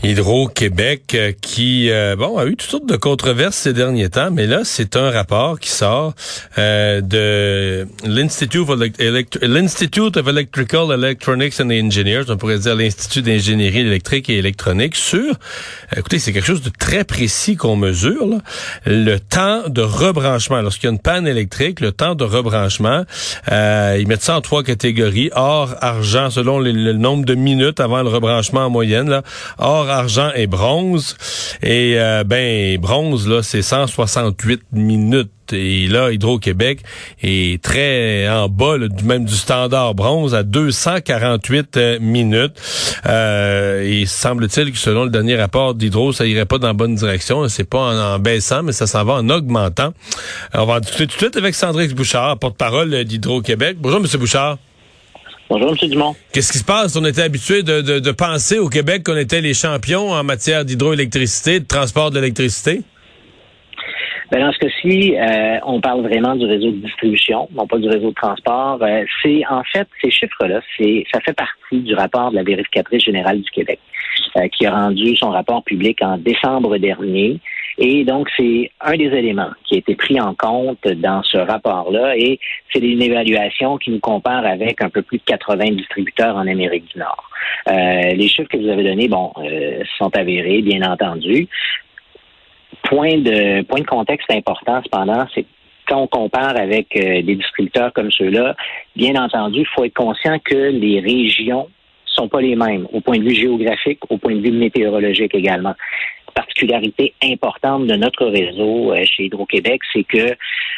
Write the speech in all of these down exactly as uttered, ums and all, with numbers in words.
Hydro-Québec qui euh, bon a eu toutes sortes de controverses ces derniers temps, mais là, c'est un rapport qui sort euh, de l'Institute of, Elect- l'Institute of Electrical, Electronics and Engineers, on pourrait dire l'Institut d'ingénierie électrique et électronique, sur, écoutez, c'est quelque chose de très précis qu'on mesure, là, le temps de rebranchement. Lorsqu'il y a une panne électrique, le temps de rebranchement, euh, ils mettent ça en trois catégories, or, argent, selon le, le nombre de minutes avant le rebranchement en moyenne, là, or, argent et bronze. Et euh, ben bronze, là, c'est cent soixante-huit minutes. Et là, Hydro-Québec est très en bas, là, même du standard bronze, à deux cent quarante-huit minutes. Euh, et semble-t-il que selon le dernier rapport d'Hydro, ça irait pas dans la bonne direction. C'est pas en, en baissant, mais ça s'en va en augmentant. Alors, on va en discuter tout de suite avec Sandrique Bouchard, porte-parole d'Hydro-Québec. Bonjour, M. Bouchard. Bonjour, M. Dumont. Qu'est-ce qui se passe? On était habitué de, de, de penser au Québec qu'on était les champions en matière d'hydroélectricité, de transport d'électricité. Ben dans ce cas-ci, euh, on parle vraiment du réseau de distribution, non pas du réseau de transport. Euh, c'est en fait, ces chiffres-là, c'est ça fait partie du rapport de la vérificatrice générale du Québec, euh, qui a rendu son rapport public en décembre dernier. Et donc, c'est un des éléments qui a été pris en compte dans ce rapport-là. Et c'est une évaluation qui nous compare avec un peu plus de quatre-vingts distributeurs en Amérique du Nord. Euh, les chiffres que vous avez donnés, bon, euh, sont avérés, bien entendu. Point de, point de contexte important, cependant, c'est quand on compare avec euh, des distributeurs comme ceux-là, bien entendu, il faut être conscient que les régions sont pas les mêmes, au point de vue géographique, au point de vue météorologique également. Particularité importante de notre réseau euh, chez Hydro-Québec, c'est que euh,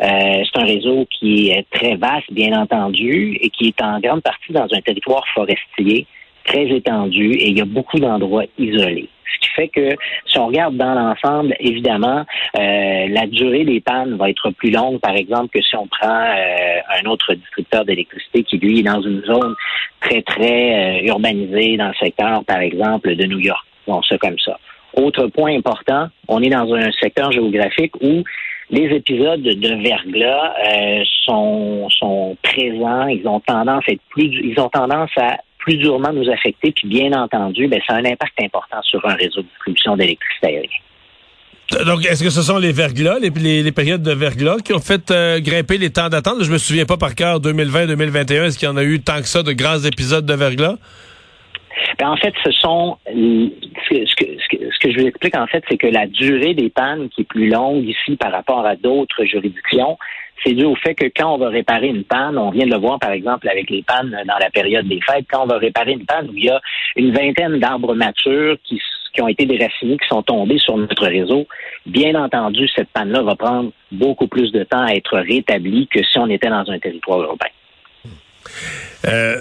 c'est un réseau qui est très vaste, bien entendu, et qui est en grande partie dans un territoire forestier très étendu, et il y a beaucoup d'endroits isolés. Ce qui fait que, si on regarde dans l'ensemble, évidemment, euh, la durée des pannes va être plus longue, par exemple, que si on prend euh, un autre distributeur d'électricité qui, lui, est dans une zone très, très euh, urbanisée, dans le secteur, par exemple, de New York. Bon, ça comme ça. Autre point important, on est dans un secteur géographique où les épisodes de verglas euh, sont, sont présents, ils ont tendance à être plus, ils ont tendance à plus durement nous affecter, puis bien entendu, ben ça a un impact important sur un réseau de distribution d'électricité aérienne. Donc, est-ce que ce sont les verglas, les, les, les périodes de verglas qui ont fait euh, grimper les temps d'attente? Je me souviens pas par cœur, deux mille vingt, deux mille vingt et un, est-ce qu'il y en a eu tant que ça de grands épisodes de verglas? Ben en fait, ce sont ce que, ce, que, ce que je vous explique en fait, c'est que la durée des pannes qui est plus longue ici par rapport à d'autres juridictions, c'est dû au fait que quand on va réparer une panne, on vient de le voir par exemple avec les pannes dans la période des fêtes, quand on va réparer une panne où il y a une vingtaine d'arbres matures qui, qui ont été déracinés, qui sont tombés sur notre réseau, bien entendu, cette panne-là va prendre beaucoup plus de temps à être rétablie que si on était dans un territoire urbain. Euh...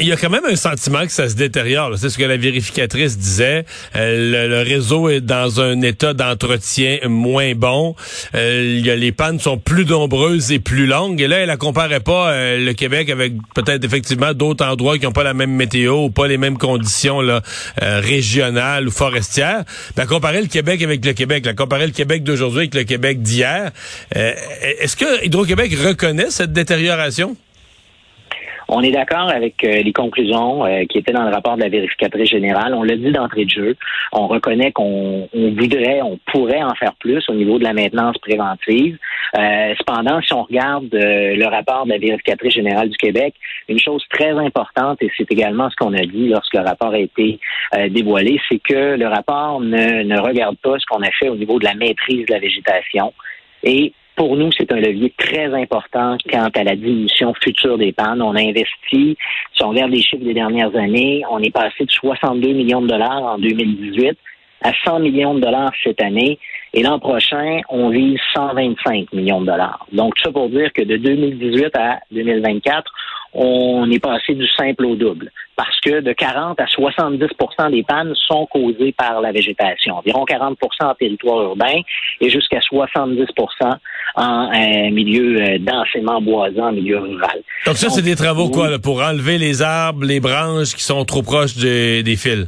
Il y a quand même un sentiment que ça se détériore, là. C'est ce que la vérificatrice disait. Euh, le, le réseau est dans un état d'entretien moins bon. Euh, y a, les pannes sont plus nombreuses et plus longues. Et là, elle ne comparait pas euh, le Québec avec peut-être effectivement d'autres endroits qui n'ont pas la même météo ou pas les mêmes conditions là, euh, régionales ou forestières. Ben, comparer le Québec avec le Québec, là, comparer le Québec d'aujourd'hui avec le Québec d'hier. Euh, est-ce que Hydro-Québec reconnaît cette détérioration? On est d'accord avec euh, les conclusions euh, qui étaient dans le rapport de la vérificatrice générale. On l'a dit d'entrée de jeu. On reconnaît qu'on on voudrait, on pourrait en faire plus au niveau de la maintenance préventive. Euh, cependant, si on regarde euh, le rapport de la vérificatrice générale du Québec, une chose très importante, et c'est également ce qu'on a dit lorsque le rapport a été euh, dévoilé, c'est que le rapport ne, ne regarde pas ce qu'on a fait au niveau de la maîtrise de la végétation. Et pour nous, c'est un levier très important quant à la diminution future des pannes. On a investi, si on regarde les chiffres des dernières années, on est passé de soixante-deux millions de dollars en deux mille dix-huit à cent millions de dollars cette année. Et l'an prochain, on vise cent vingt-cinq millions de dollars. Donc, ça pour dire que de deux mille dix-huit à deux mille vingt-quatre, on est passé du simple au double. Parce que de quarante à soixante-dix pour cent des pannes sont causées par la végétation. Environ quarante pour cent en territoire urbain et jusqu'à soixante-dix pour cent en euh, milieu euh, densément boisant, en milieu rural. Donc ça, c'est des travaux, quoi, là, pour enlever les arbres, les branches qui sont trop proches de, des fils?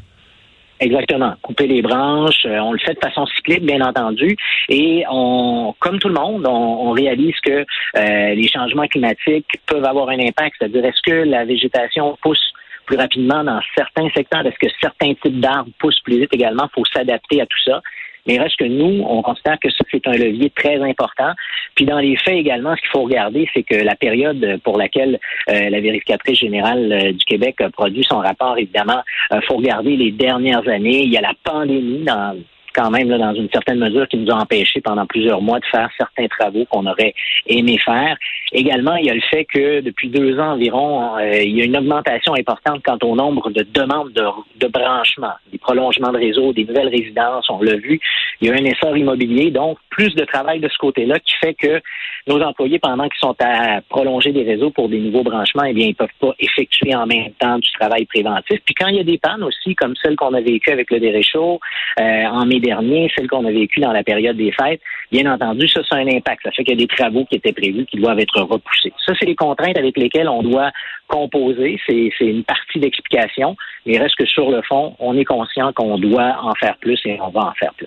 Exactement. Couper les branches, on le fait de façon cyclique, bien entendu, et on, comme tout le monde, on, on réalise que euh, les changements climatiques peuvent avoir un impact, c'est-à-dire est-ce que la végétation pousse plus rapidement dans certains secteurs, est-ce que certains types d'arbres poussent plus vite également, il faut s'adapter à tout ça. Mais reste que nous, on considère que ça, c'est un levier très important. Puis dans les faits également, ce qu'il faut regarder, c'est que la période pour laquelle euh, la vérificatrice générale euh, du Québec a produit son rapport, évidemment, il euh, faut regarder les dernières années. Il y a la pandémie dans... quand même, là, dans une certaine mesure, qui nous a empêchés pendant plusieurs mois de faire certains travaux qu'on aurait aimé faire. Également, il y a le fait que depuis deux ans environ, euh, il y a une augmentation importante quant au nombre de demandes de, de branchements, des prolongements de réseau, des nouvelles résidences, on l'a vu. Il y a un essor immobilier, donc plus de travail de ce côté-là qui fait que nos employés, pendant qu'ils sont à prolonger des réseaux pour des nouveaux branchements, eh bien, ils ne peuvent pas effectuer en même temps du travail préventif. Puis quand il y a des pannes aussi, comme celle qu'on a vécue avec le derecho, euh, en mai dernier, celle qu'on a vécue dans la période des fêtes, bien entendu, ça, ça a un impact. Ça fait qu'il y a des travaux qui étaient prévus qui doivent être repoussés. Ça, c'est les contraintes avec lesquelles on doit composer. C'est, c'est une partie d'explication, mais reste que sur le fond, on est conscient qu'on doit en faire plus et on va en faire plus.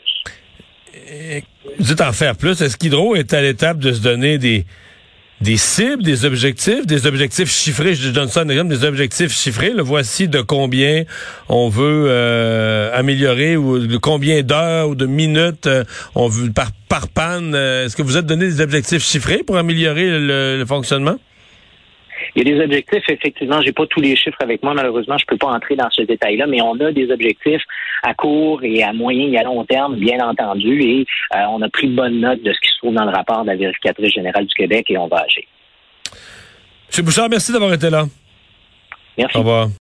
Et vous dites en faire plus. Est-ce qu'Hydro est à l'étape de se donner des, des cibles, des objectifs, des objectifs chiffrés? Je donne ça en exemple, des objectifs chiffrés. Le voici de combien on veut euh, améliorer ou de combien d'heures ou de minutes euh, on veut par, par panne. Euh, est-ce que vous êtes donné des objectifs chiffrés pour améliorer le, le fonctionnement? Il y a des objectifs, effectivement, j'ai pas tous les chiffres avec moi, malheureusement, je peux pas entrer dans ce détail-là, mais on a des objectifs à court et à moyen et à long terme, bien entendu, et euh, on a pris bonne note de ce qui se trouve dans le rapport de la vérificatrice générale du Québec et on va agir. M. Bouchard, merci d'avoir été là. Merci. Au revoir.